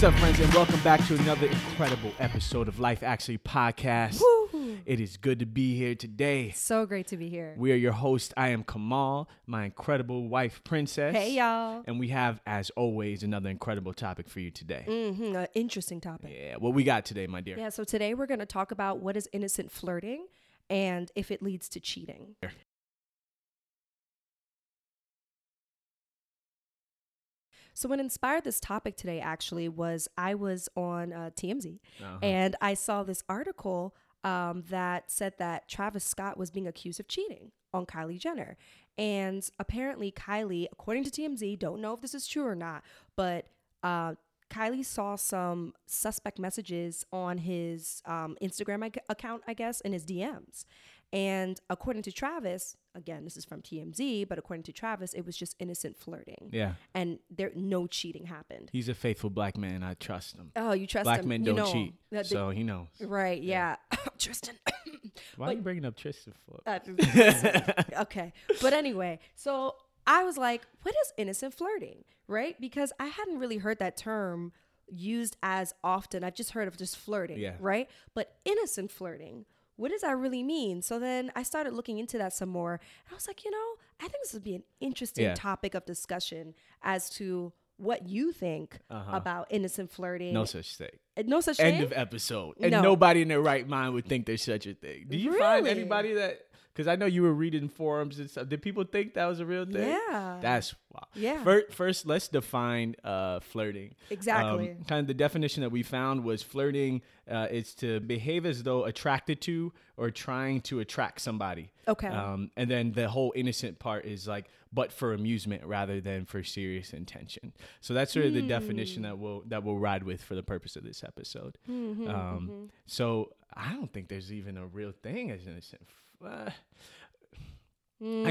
What's up, friends, and welcome back to another incredible episode of Life Actually Podcast. Woo! It is good to be here today. So great to be here. We are your hosts. I am Kamal, my incredible wife, Princess. Hey, y'all. And we have, as always, another incredible topic for you today. Mm-hmm, an interesting topic. Yeah, what we got today, my dear? Yeah, so today we're going to talk about what is innocent flirting and if it leads to cheating. Here. So what inspired this topic today actually was I was on TMZ and I saw this article that said that Travis Scott was being accused of cheating on Kylie Jenner. And apparently Kylie, according to TMZ, don't know if this is true or not, but Kylie saw some suspect messages on his Instagram account, I guess, in his DMs. And according to Travis, again, this is from TMZ, but according to Travis, it was just innocent flirting. Yeah. And there, no cheating happened. He's a faithful black man. I trust him. Oh, you trust him? Black men don't cheat. So he knows. Right. Yeah. Tristan. Why are you bringing up Tristan for? Okay. But anyway, so I was like, what is innocent flirting? Right? Because I hadn't really heard that term used as often. I've just heard of just flirting. Yeah. Right? But innocent flirting, what does that really mean? So then I started looking into that some more. And I was like, you know, I think this would be an interesting topic of discussion as to what you think about innocent flirting. No such thing. No such thing? End of episode. And nobody in their right mind would think there's such a thing. Do you find anybody that... Because I know you were reading forums and stuff. Did people think that was a real thing? Yeah. That's wow. Yeah. First, let's define flirting. Exactly. Kind of the definition that we found was flirting is to behave as though attracted to or trying to attract somebody. Okay. And then the whole innocent part is like, but for amusement rather than for serious intention. So that's sort of the definition that we'll ride with for the purpose of this episode. Mm-hmm, So I don't think there's even a real thing as innocent. I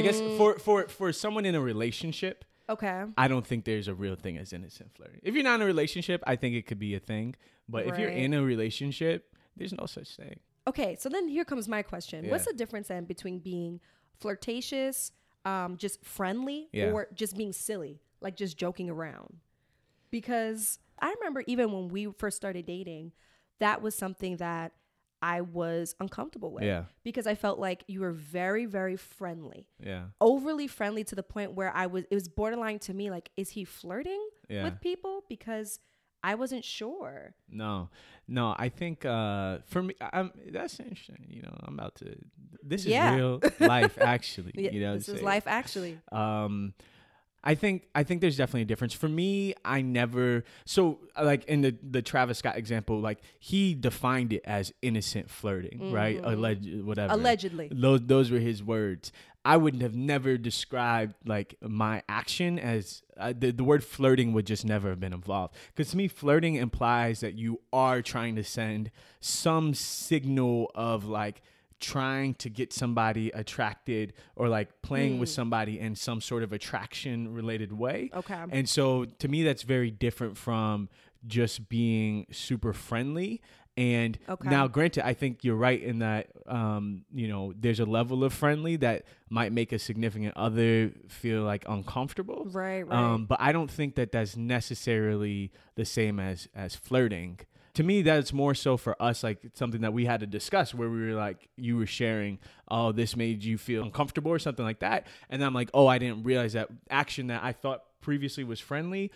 guess for someone in a relationship. Okay. I don't think there's a real thing as innocent flirting. If you're not in a relationship, I think it could be a thing. But if you're in a relationship, there's no such thing. Okay, so then here comes my question. Yeah. What's the difference then between being flirtatious, just friendly, or just being silly, like just joking around? Because I remember even when we first started dating, that was something that I was uncomfortable with because I felt like you were very, very friendly, overly friendly to the point where it was borderline to me. Like, is he flirting with people? Because I wasn't sure. No, I think for me, that's interesting. You know, I'm about to, this is real life actually, you know, this is life actually. I think there's definitely a difference. For me, I never... So, like, in the Travis Scott example, like, he defined it as innocent flirting, right? Allegedly. Those were his words. I would have never described, like, my action as... the word flirting would just never have been involved. Because to me, flirting implies that you are trying to send some signal of, like, trying to get somebody attracted or like playing with somebody in some sort of attraction related way. Okay. And so to me, that's very different from just being super friendly. And now granted, I think you're right in that, you know, there's a level of friendly that might make a significant other feel like uncomfortable. Right. But I don't think that that's necessarily the same as flirting. To me, that's more so for us, like something that we had to discuss where we were like, you were sharing, oh, this made you feel uncomfortable or something like that. And I'm like, oh, I didn't realize that action that I thought previously was friendly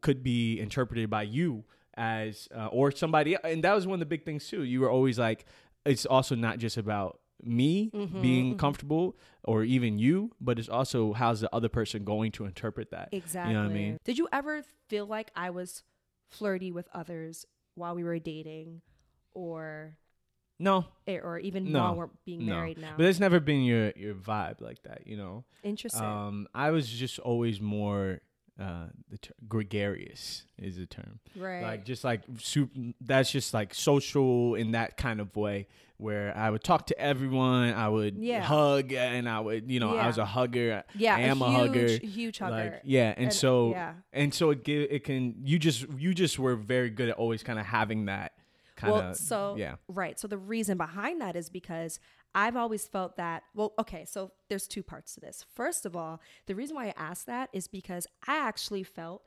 could be interpreted by you as, or somebody. And that was one of the big things too. You were always like, it's also not just about me being comfortable or even you, but it's also how's the other person going to interpret that? Exactly. You know what I mean? Did you ever feel like I was flirty with others while we were dating or even while we're being married now? But it's never been your vibe like that, you know? Interesting. I was just always more gregarious is the term. Right. Like just like that's just like social in that kind of way where I would talk to everyone, I would hug and I would, you know, I was a hugger. Yeah. I am a hugger. Huge hugger. Like, yeah. And so you just were very good at always kind of having that kind of. Well, so, right. So the reason behind that is because I've always felt that, so there's two parts to this. First of all, the reason why I asked that is because I actually felt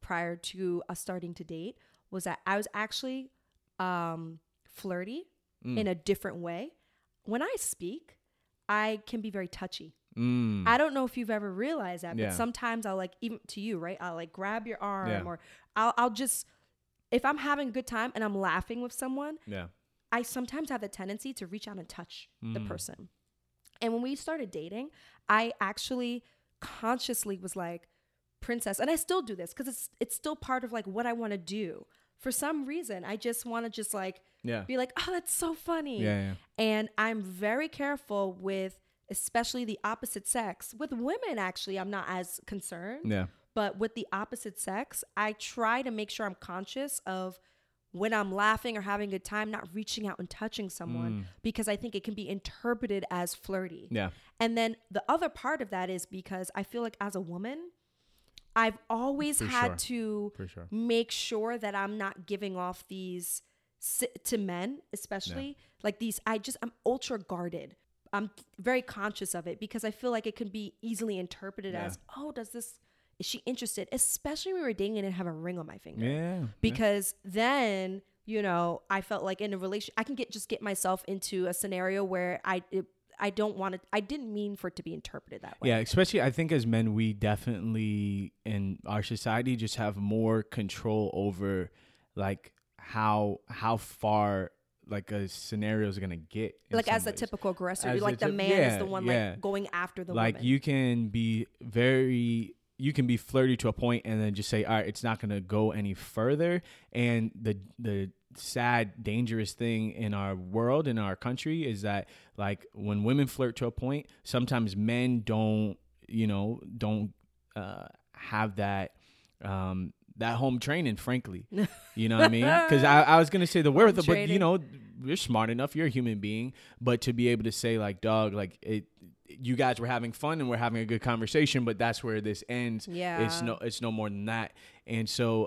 prior to us starting to date was that I was actually flirty in a different way. When I speak, I can be very touchy. I don't know if you've ever realized that, but sometimes I'll, like, even to you, right? I'll like grab your arm or I'll just, if I'm having a good time and I'm laughing with someone, I sometimes have the tendency to reach out and touch the person. And when we started dating, I actually consciously was like, princess, and I still do this because it's still part of like what I want to do. For some reason, I just want to just like be like, oh, that's so funny. And I'm very careful with, especially the opposite sex. With women, actually, I'm not as concerned. But with the opposite sex, I try to make sure I'm conscious of when I'm laughing or having a good time, not reaching out and touching someone because I think it can be interpreted as flirty. And then the other part of that is because I feel like as a woman, I've always had to make sure that I'm not giving off these to men, especially like these. I'm ultra guarded. I'm very conscious of it because I feel like it can be easily interpreted as, oh, is she interested? Especially when we were dating and I have a ring on my finger. Because then, you know, I felt like in a relationship, I can get myself into a scenario where I don't want it. I didn't mean for it to be interpreted that way. Yeah, especially I think as men, we definitely in our society just have more control over like how far like a scenario is gonna get. Like as a typical aggressor, like the man is the one like going after the woman. Like you can be flirty to a point and then just say, all right, it's not gonna go any further. And the sad, dangerous thing in our world, in our country, is that like when women flirt to a point, sometimes men don't have that that home training, frankly. You know what I mean? Because I was gonna say the word, but you know, you're smart enough, you're a human being, but to be able to say like, dog, like you guys were having fun and we're having a good conversation, but that's where this ends. It's no more than that. And so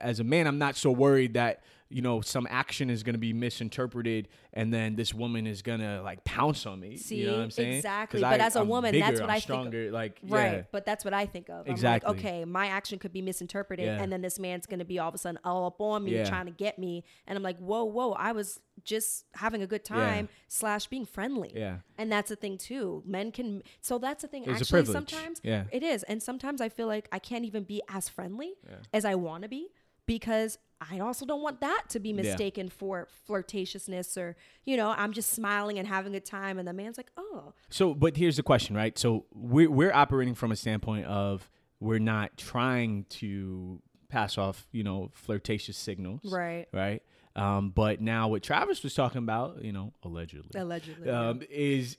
as a man, I'm not so worried that, you know, some action is going to be misinterpreted and then this woman is going to like pounce on me. See, you know what I'm saying? Exactly. But as a woman, that's what I think of. Like, right. Yeah. But that's what I think of. Exactly. I'm like, okay, my action could be misinterpreted and then this man's going to be all of a sudden all up on me trying to get me. And I'm like, whoa, I was just having a good time / being friendly. Yeah. And that's the thing too. Men can. So that's the thing. It's actually a privilege. Sometimes it is. And sometimes I feel like I can't even be as friendly as I want to be because I also don't want that to be mistaken for flirtatiousness or, you know, I'm just smiling and having a time and the man's like, oh. So, but here's the question, right? So we're operating from a standpoint of we're not trying to pass off, you know, flirtatious signals. Right. Right. But now what Travis was talking about, you know, allegedly, is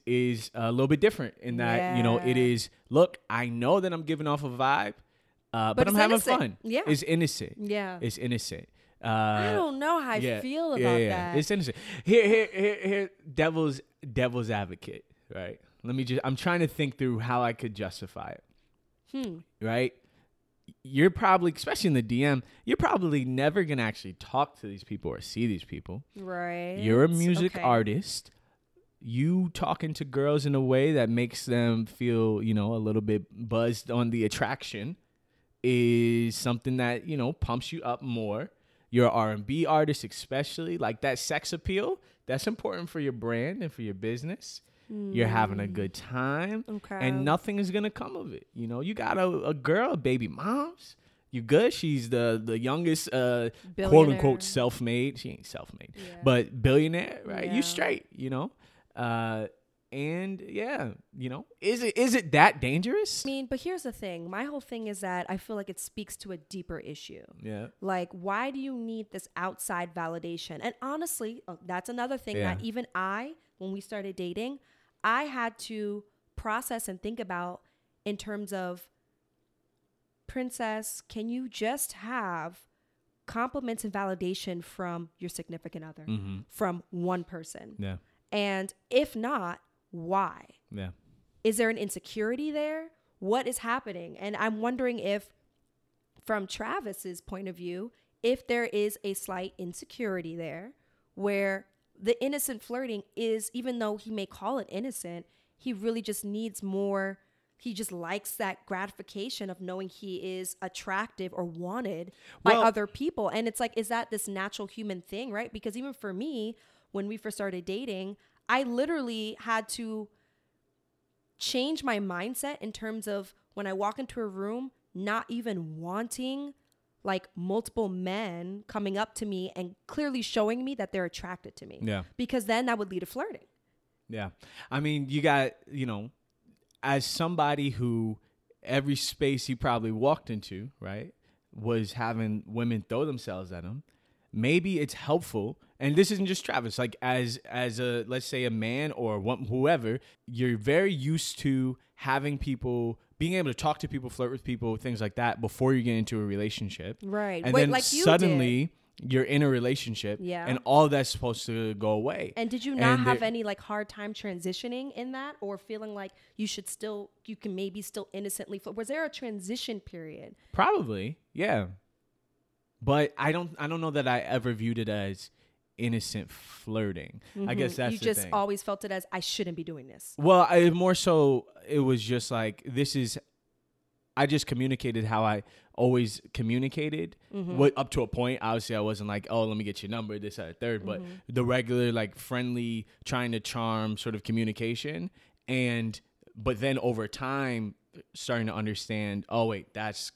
a little bit different in that, you know, it is, look, I know that I'm giving off a vibe. But I'm having fun. Yeah. It's innocent. Yeah. It's innocent. I don't know how I feel about that. It's innocent. Here, devil's advocate, right? Let me I'm trying to think through how I could justify it. Right? You're probably, especially in the DM, you're probably never going to actually talk to these people or see these people. Right. You're a music artist. You talking to girls in a way that makes them feel, you know, a little bit buzzed on the attraction is something that, you know, pumps you up more. You're an R&B artist, especially like that sex appeal. That's important for your brand and for your business. You're having a good time and nothing is going to come of it. You know, you got a girl, baby moms. You good? She's the youngest, quote unquote, self-made. She ain't self-made, but billionaire, right? Yeah. You straight, you know? And yeah, you know, is it that dangerous? I mean, but here's the thing. My whole thing is that I feel like it speaks to a deeper issue. Yeah. Like, why do you need this outside validation? And honestly, that's another thing that even I, when we started dating, I had to process and think about in terms of, princess, can you just have compliments and validation from your significant other, from one person? Yeah. And if not, why? Yeah. Is there an insecurity there? What is happening? And I'm wondering if, from Travis's point of view, if there is a slight insecurity there where the innocent flirting is, even though he may call it innocent, he really just needs more He just likes that gratification of knowing he is attractive or wanted by other people. And it's like, is that this natural human thing, right? Because even for me, when we first started dating, I literally had to change my mindset in terms of when I walk into a room, not even wanting like multiple men coming up to me and clearly showing me that they're attracted to me. Yeah. Because then that would lead to flirting. Yeah. I mean, you got, you know, as somebody who every space he probably walked into, right, was having women throw themselves at him, maybe it's helpful. And this isn't just Travis, like as a, let's say a man or whoever, you're very used to having people, being able to talk to people, flirt with people, things like that before you get into a relationship. Right. And then like suddenly you're in a relationship and all that's supposed to go away. And did you not have any like hard time transitioning in that or feeling like you should still, you can maybe still innocently flirt? Was there a transition period? Probably. Yeah. But I don't know that I ever viewed it as innocent flirting. Mm-hmm. I guess that's the thing. You just always felt it as, I shouldn't be doing this. Well, more so it was just like, I just communicated how I always communicated. Mm-hmm. Up to a point, obviously I wasn't like, oh, let me get your number, this, that, third, but the regular like friendly, trying to charm sort of communication. But then over time, starting to understand, oh wait, that's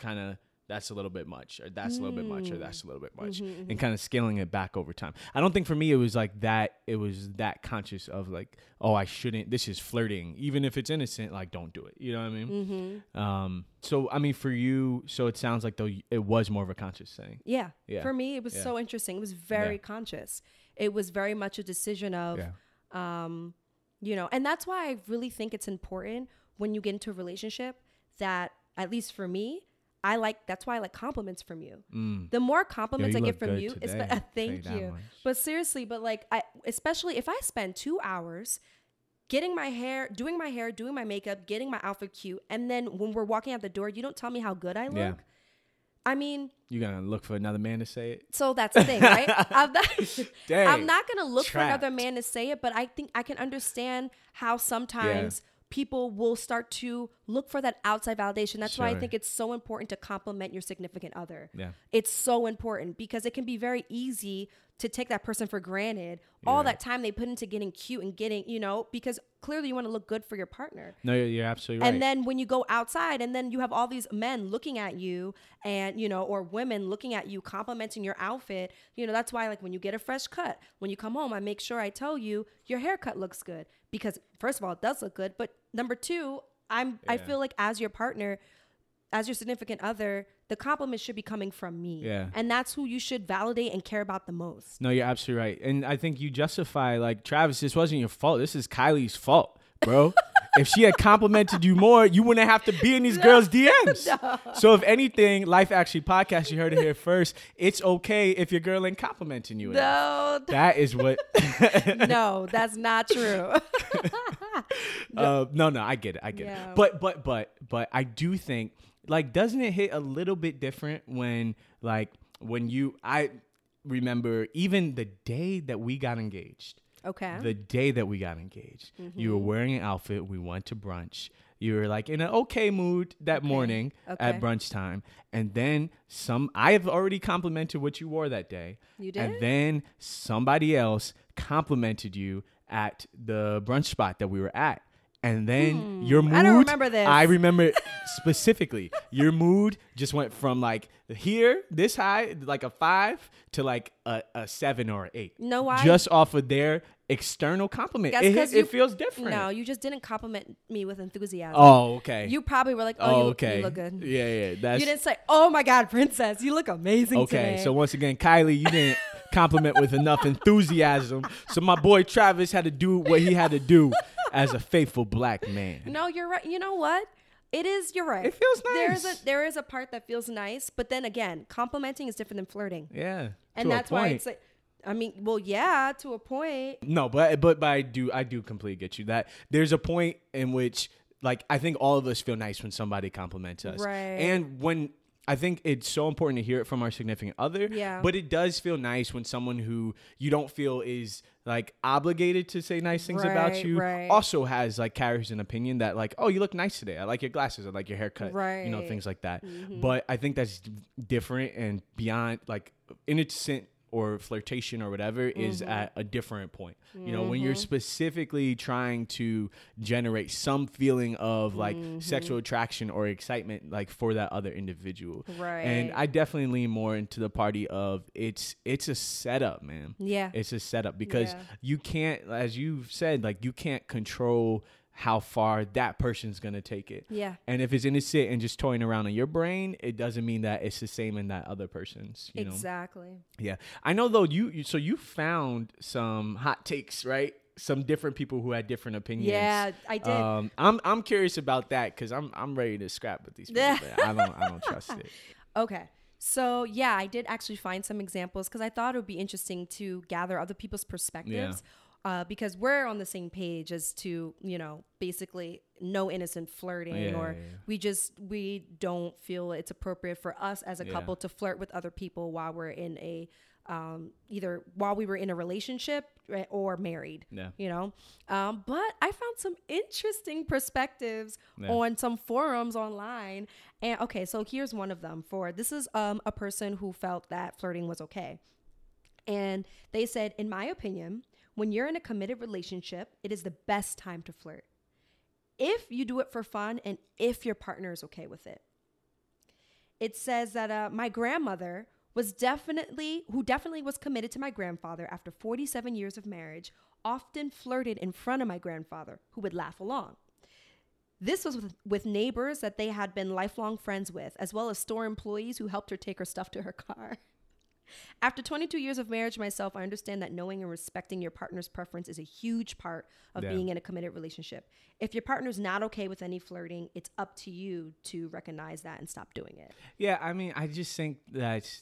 a little bit much, or that's a little bit much, or that's a little bit much, and kind of scaling it back over time. I don't think for me it was like that. It was that conscious of like, oh, I shouldn't. This is flirting, even if it's innocent. Like, don't do it. You know what I mean? Mm-hmm. So, I mean, for you, so it sounds like though it was more of a conscious thing. Yeah. For me, it was so interesting. It was very conscious. It was very much a decision of, you know, and that's why I really think it's important when you get into a relationship that, at least for me, that's why I like compliments from you. The more compliments I get from you, it's thank you. But seriously, especially if I spend 2 hours getting my hair, doing my makeup, getting my outfit cute, and then when we're walking out the door, you don't tell me how good I look. Yeah. I mean, you're going to look for another man to say it? So that's the thing, right? I'm not going to look for another man to say it, but I think I can understand how sometimes people will start to look for that outside validation. That's why I think it's so important to compliment your significant other. Yeah. It's so important because it can be very easy to take that person for granted. Yeah. All that time they put into getting cute and getting, you know, because clearly you want to look good for your partner. No, you're absolutely right. And then when you go outside and then you have all these men looking at you and, you know, or women looking at you, complimenting your outfit. You know, that's why like when you get a fresh cut, when you come home, I make sure I tell you your haircut looks good because first of all, it does look good. But number two, I feel like as your partner, as your significant other, the compliment should be coming from me. Yeah. And that's who you should validate and care about the most. No, you're absolutely right. And I think you justify like, Travis, this wasn't your fault. This is Kylie's fault, bro. If she had complimented you more, you wouldn't have to be in these girls' DMs. No. So if anything, Life Actually Podcast, you heard it here first. It's okay if your girl ain't complimenting you. No. That is what. No, that's not true. No, I get it. I get it. But I do think, like, doesn't it hit a little bit different I remember even the day that we got engaged. Okay. The day that we got engaged, you were wearing an outfit. We went to brunch. You were like in an okay mood that morning at brunch time. And then I have already complimented what you wore that day. You did? And then somebody else complimented you at the brunch spot that we were at. And then your mood... I don't remember this. I remember specifically. Your mood just went from like here, this high, like a 5 to like a 7 or an 8. No, why? Just off of their external compliment. It feels different. No, you just didn't compliment me with enthusiasm. Oh, okay. You probably were like, you look good. Yeah. You didn't say, oh my God, princess, you look amazing today. Okay, so once again, Kylie, you didn't... compliment with enough enthusiasm. So my boy Travis had to do what he had to do as a faithful black man. No, you're right. You know what? It is. You're right. It feels nice. There is a part that feels nice, but then again, complimenting is different than flirting. Yeah, and that's why it's like, I mean, well, yeah, to a point. No, but I do completely get you that there's a point in which, like, I think all of us feel nice when somebody compliments us, right? And when. I think it's so important to hear it from our significant other. Yeah. But it does feel nice when someone who you don't feel is like obligated to say nice things about you also has like carries an opinion that like, oh, you look nice today. I like your glasses. I like your haircut. Right. You know, things like that. Mm-hmm. But I think that's different and beyond like innocent or flirtation or whatever is at a different point. You know, when you're specifically trying to generate some feeling of like sexual attraction or excitement, like for that other individual. Right. And I definitely lean more into the party of it's a setup, man. Yeah. It's a setup because you can't, as you've said, like you can't control how far that person's gonna take it. Yeah. And if it's innocent and just toying around in your brain, it doesn't mean that it's the same in that other person's, you know? Exactly. Yeah. I know though, you found some hot takes, right? Some different people who had different opinions. Yeah, I did. I'm curious about that because I'm ready to scrap with these people. But I don't trust it. Okay. So yeah, I did actually find some examples because I thought it would be interesting to gather other people's perspectives. Yeah. Because we're on the same page as to, you know, basically no innocent flirting we don't feel it's appropriate for us as a couple to flirt with other people while we're in a, either while we were in a relationship or married, you know? But I found some interesting perspectives on some forums online. And okay, so here's one of them a person who felt that flirting was okay. And they said, in my opinion, when you're in a committed relationship, it is the best time to flirt. If you do it for fun and if your partner is okay with it. It says that my grandmother who definitely was committed to my grandfather after 47 years of marriage, often flirted in front of my grandfather, who would laugh along. This was with neighbors that they had been lifelong friends with, as well as store employees who helped her take her stuff to her car. After 22 years of marriage myself, I understand that knowing and respecting your partner's preference is a huge part of being in a committed relationship. If your partner's not okay with any flirting, it's up to you to recognize that and stop doing it. Yeah, I mean, I just think that's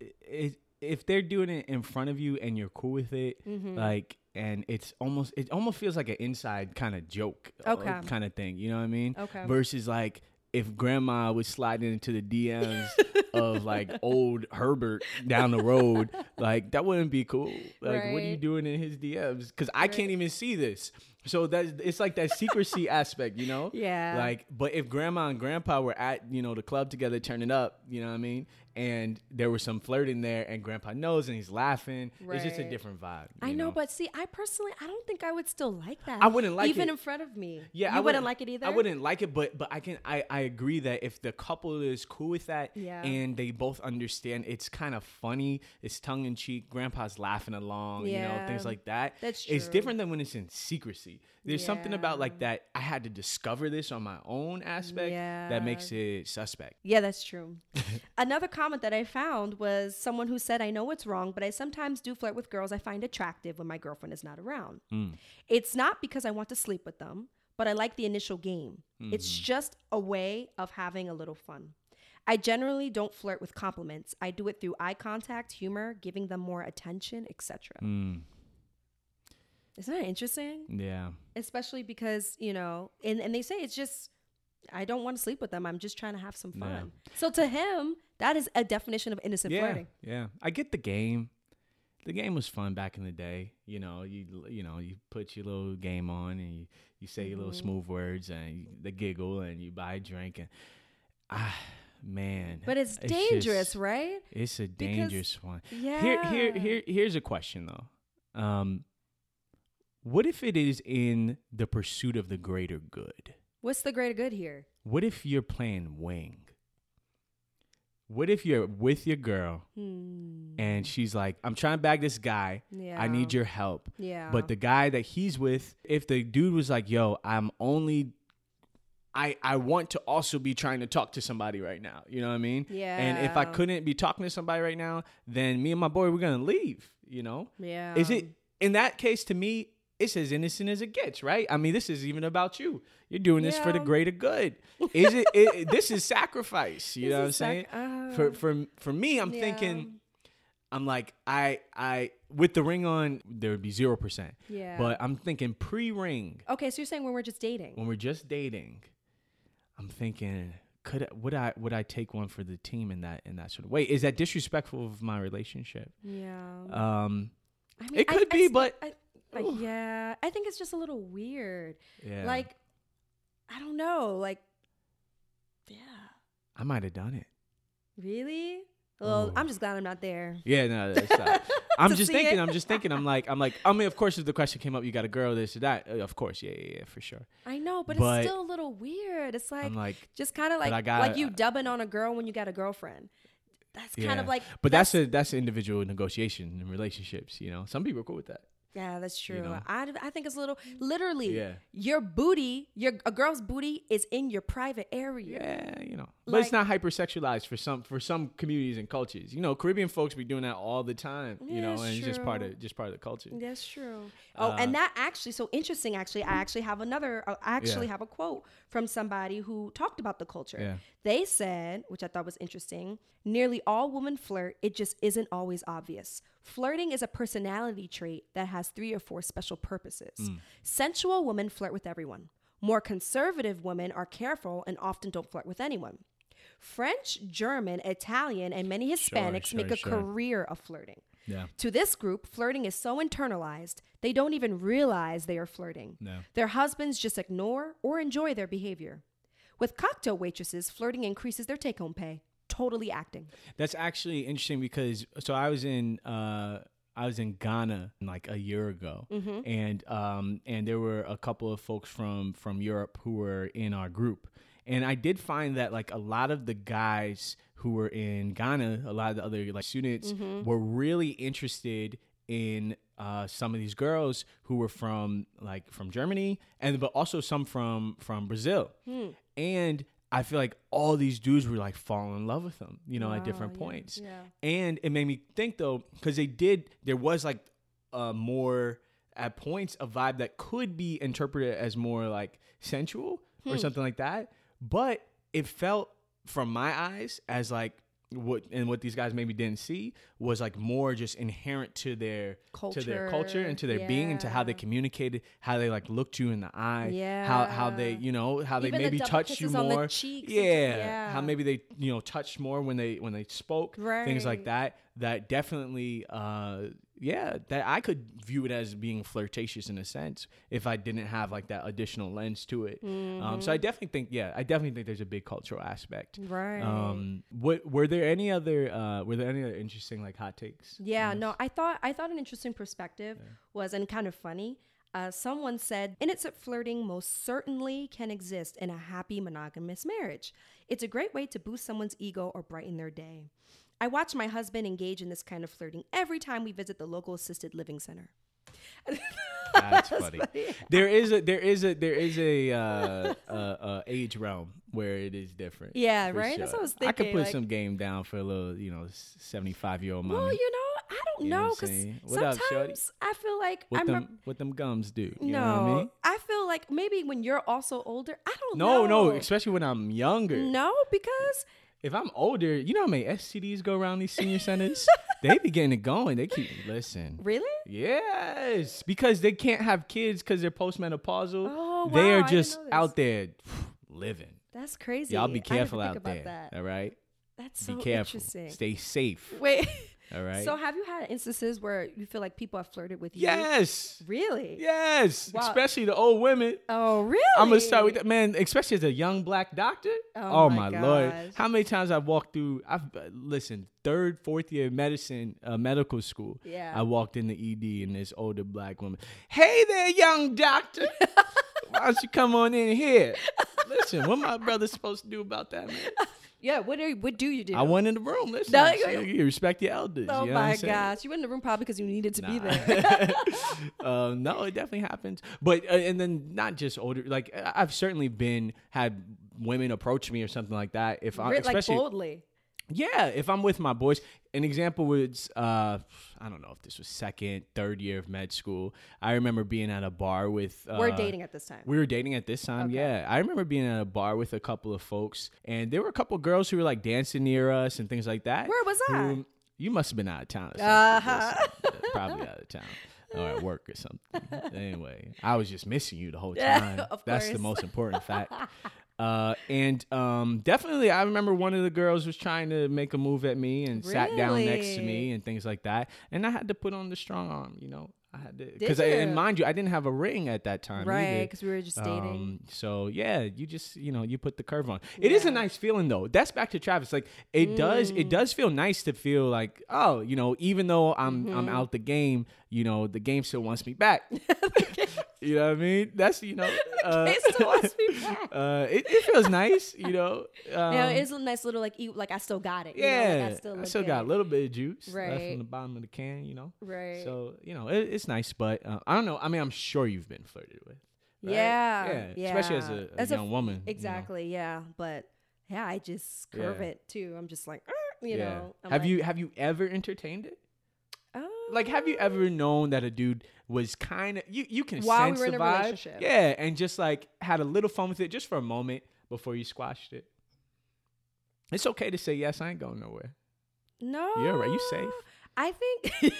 it, if they're doing it in front of you and you're cool with it, like, and it almost feels like an inside kind of joke kind of thing, you know what I mean? Okay. Versus like if grandma was sliding into the DMs of like old Herbert down the road, like that wouldn't be cool. Like, what are you doing in his DMs? Because I can't even see this. So it's like that secrecy aspect, you know? Yeah. Like, but if grandma and grandpa were at, you know, the club together, turning up, you know what I mean? And there was some flirting there and grandpa knows and he's laughing. Right. It's just a different vibe. I know, but see, I personally, I don't think I would still like that. I wouldn't like it. Even in front of me. Yeah. You wouldn't like it either? I wouldn't like it, but I agree that if the couple is cool with that and they both understand it's kind of funny, it's tongue in cheek, grandpa's laughing along, you know, things like that. That's true. It's different than when it's in secrecy. There's something about like that. I had to discover this on my own aspect that makes it suspect. Yeah, that's true. Another comment that I found was someone who said, I know what's wrong, but I sometimes do flirt with girls I find attractive when my girlfriend is not around. Mm. It's not because I want to sleep with them, but I like the initial game. Mm-hmm. It's just a way of having a little fun. I generally don't flirt with compliments. I do it through eye contact, humor, giving them more attention, etc. Mm. Isn't that interesting? Yeah. Especially because, you know, and they say it's just, I don't want to sleep with them. I'm just trying to have some fun. Yeah. So to him, that is a definition of innocent flirting. Yeah. I get the game. The game was fun back in the day. You know, you put your little game on and you say your little smooth words and they giggle and you buy a drink and man. But it's dangerous, just, right? It's a dangerous one. Yeah. Here's a question though. What if it is in the pursuit of the greater good? What's the greater good here? What if you're playing wing? What if you're with your girl and she's like, I'm trying to bag this guy. Yeah. I need your help. Yeah. But the guy that he's with, if the dude was like, yo, I want to also be trying to talk to somebody right now. You know what I mean? Yeah. And if I couldn't be talking to somebody right now, then me and my boy, we're going to leave, you know? Yeah. Is it? In that case, to me, it's as innocent as it gets, right? I mean, this is even about you. You're doing this for the greater good. Is it? This is sacrifice. You know what I'm saying? For me, I'm thinking, I'm like, I with the ring on, there would be 0%. Yeah. But I'm thinking pre-ring. Okay, so you're saying when we're just dating. I'm thinking, would I take one for the team in that sort of way? Is that disrespectful of my relationship? Yeah. I mean, it could be, but yeah, I think it's just a little weird. Yeah. Like, I don't know. Like, yeah. I might have done it. Really? Well, ooh. I'm just glad I'm not there. Yeah, no, that's not. I'm just thinking. I'm like. I mean, of course, if the question came up, you got a girl, this or that. Of course, yeah, for sure. I know, but it's still a little weird. It's like just kind of like you dubbing on a girl when you got a girlfriend. That's kind of like. But that's individual negotiation and in relationships. You know, some people are cool with that. Yeah, that's true. You know? I think it's a little literally. Yeah. Your booty, a girl's booty is in your private area. Yeah, you know, but it's not hypersexualized for some communities and cultures. You know, Caribbean folks be doing that all the time. You know, and it's just part of the culture. That's true. Oh, and that actually so interesting. Actually, I actually have a quote from somebody who talked about the culture. Yeah. They said, which I thought was interesting, nearly all women flirt. It just isn't always obvious. Flirting is a personality trait that has 3 or 4 special purposes. Mm. Sensual women flirt with everyone. More conservative women are careful and often don't flirt with anyone. French, German, Italian, and many Hispanics make a career of flirting. Yeah. To this group, flirting is so internalized, they don't even realize they are flirting. No. Their husbands just ignore or enjoy their behavior. With cocktail waitresses, flirting increases their take-home pay. Totally acting. That's actually interesting because I was in Ghana like a year ago, mm-hmm. and there were a couple of folks from Europe who were in our group, and I did find that like a lot of the guys who were in Ghana, a lot of the other like students mm-hmm. were really interested in some of these girls who were from Germany but also some from Brazil, and I feel like all these dudes were like falling in love with them, you know, at different points. Yeah. And it made me think though, because there was like more at points a vibe that could be interpreted as more like sensual or something like that. But it felt from my eyes as like what these guys maybe didn't see was like more just inherent to their culture, and to their being, and to how they communicated, how they like looked you in the eye, how they, you know, how even they maybe the touched you more, on the cheeks, how maybe they, you know, touched more when they spoke, right. Things like that. That definitely, that I could view it as being flirtatious in a sense if I didn't have like that additional lens to it. Mm-hmm. So I definitely think there's a big cultural aspect. Right. Were there any other interesting like hot takes? Yeah, no, I thought an interesting perspective was, and kind of funny. Someone said, innocent flirting most certainly can exist in a happy monogamous marriage. It's a great way to boost someone's ego or brighten their day. I watch my husband engage in this kind of flirting every time we visit the local assisted living center. That's funny. There is a age realm where it is different. Yeah, right. Sure. That's what I was thinking. I could put some game down for a little, you know, 75-year-old mommy. Well, you know, I don't know because sometimes I feel like what them gums do. You know what I mean? I feel like maybe when you're also older, I don't know. No, especially when I'm younger. No, because. If I'm older, you know how many STDs go around these senior centers? They be getting it going. They keep listening. Really? Yes. Because they can't have kids because they're postmenopausal. Oh, wow. They are just out there living. That's crazy. Y'all be careful out there. That. All right? That's so interesting. Stay safe. Wait. All right. So have you had instances where you feel like people have flirted with you? Yes. Really? Yes. Wow. Especially the old women. Oh, really? I'm going to start with that. Man, especially as a young black doctor. Oh my Lord. How many times I've walked through, listen, 3rd, 4th year of medicine, medical school. Yeah. I walked in the ED and this older black woman. Hey there, young doctor. Why don't you come on in here? Listen, what my brother's supposed to do about that, man? Yeah, what do you do? I went in the room. Listen, you respect your elders. Oh, you know my gosh. You went in the room probably because you needed to be there. No, it definitely happens. But, and then not just older. Like, I've certainly had women approach me or something like that. If I'm especially, like boldly. Yeah, if I'm with my boys. An example was, I don't know if this was 2nd, 3rd year of med school. I remember being at a bar with... we're dating at this time. We were dating at this time, okay. Yeah. I remember being at a bar with a couple of folks, and there were a couple of girls who were like dancing near us and things like that. Where was I? You must have been out of town. Probably out of town. Or at work or something. Anyway, I was just missing you the whole time. Of course. That's the most important fact. And definitely, I remember one of the girls was trying to make a move at me and sat down next to me and things like that. And I had to put on the strong arm, you know. I had to, because, and mind you, I didn't have a ring at that time, right? Because we were just dating. So yeah, you just, you know, you put the curve on. It is a nice feeling though. That's back to Travis. Like it does, it does feel nice to feel like, oh, you know, even though I'm out the game, you know, the game still wants me back. You know what I mean? That's, you know, it still wants me back. It feels nice, you know. Yeah, it's a nice little like I still got it. Yeah, you know, like I still got a little bit of juice left from the bottom of the can, you know. Right. So you know, it's nice, but I don't know. I mean, I'm sure you've been flirted with. Right? Yeah. Especially as a young woman. Exactly. You know? Yeah, but yeah, I just curve it too. I'm just like, you know. Have you ever entertained it? Like, have you ever known that a dude was kind of, you can sense the vibe. While we were in a relationship. Yeah, and just like had a little fun with it just for a moment before you squashed it. It's okay to say, yes, I ain't going nowhere. No. You're right. You safe. I think,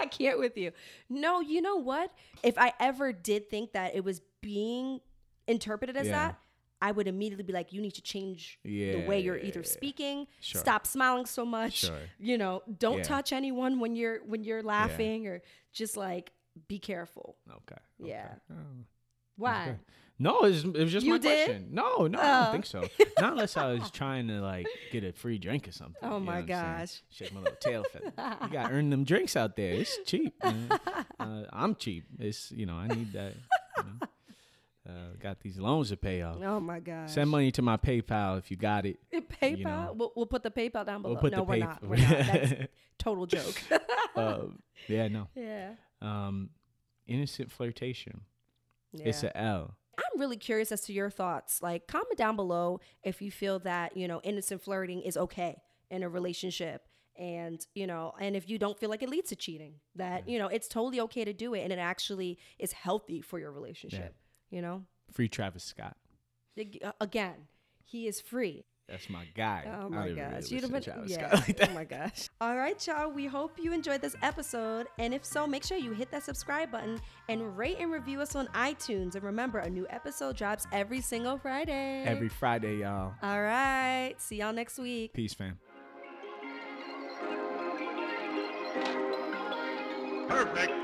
I can't with you. No, you know what? If I ever did think that it was being interpreted as that, I would immediately be like, you need to change the way you're either speaking, stop smiling so much, you know, don't touch anyone when you're laughing or just like be careful. Okay. Yeah. Okay. Why? Okay. No, it was just my question. No, I don't think so. Not unless I was trying to like get a free drink or something. Oh my gosh. Shake my little tail feather. You got to earn them drinks out there. It's cheap. I'm cheap. It's, you know, I need that. You know? Got these loans to pay off. Oh my gosh. Send money to my PayPal if you got it. PayPal? You know. We'll put the PayPal down below. We're not. That's a total joke. Yeah, no. Yeah. Innocent flirtation. Yeah. It's a L. I'm really curious as to your thoughts. Like, comment down below if you feel that, you know, innocent flirting is okay in a relationship. And, you know, and if you don't feel like it leads to cheating, that, you know, it's totally okay to do it. And it actually is healthy for your relationship. Yeah. You know, free Travis Scott. Again, he is free. That's my guy. Oh my gosh, you don't Travis Scott like that. Oh my gosh. All right, y'all. We hope you enjoyed this episode, and if so, make sure you hit that subscribe button and rate and review us on iTunes. And remember, a new episode drops every single Friday. Every Friday, y'all. All right. See y'all next week. Peace, fam. Perfect.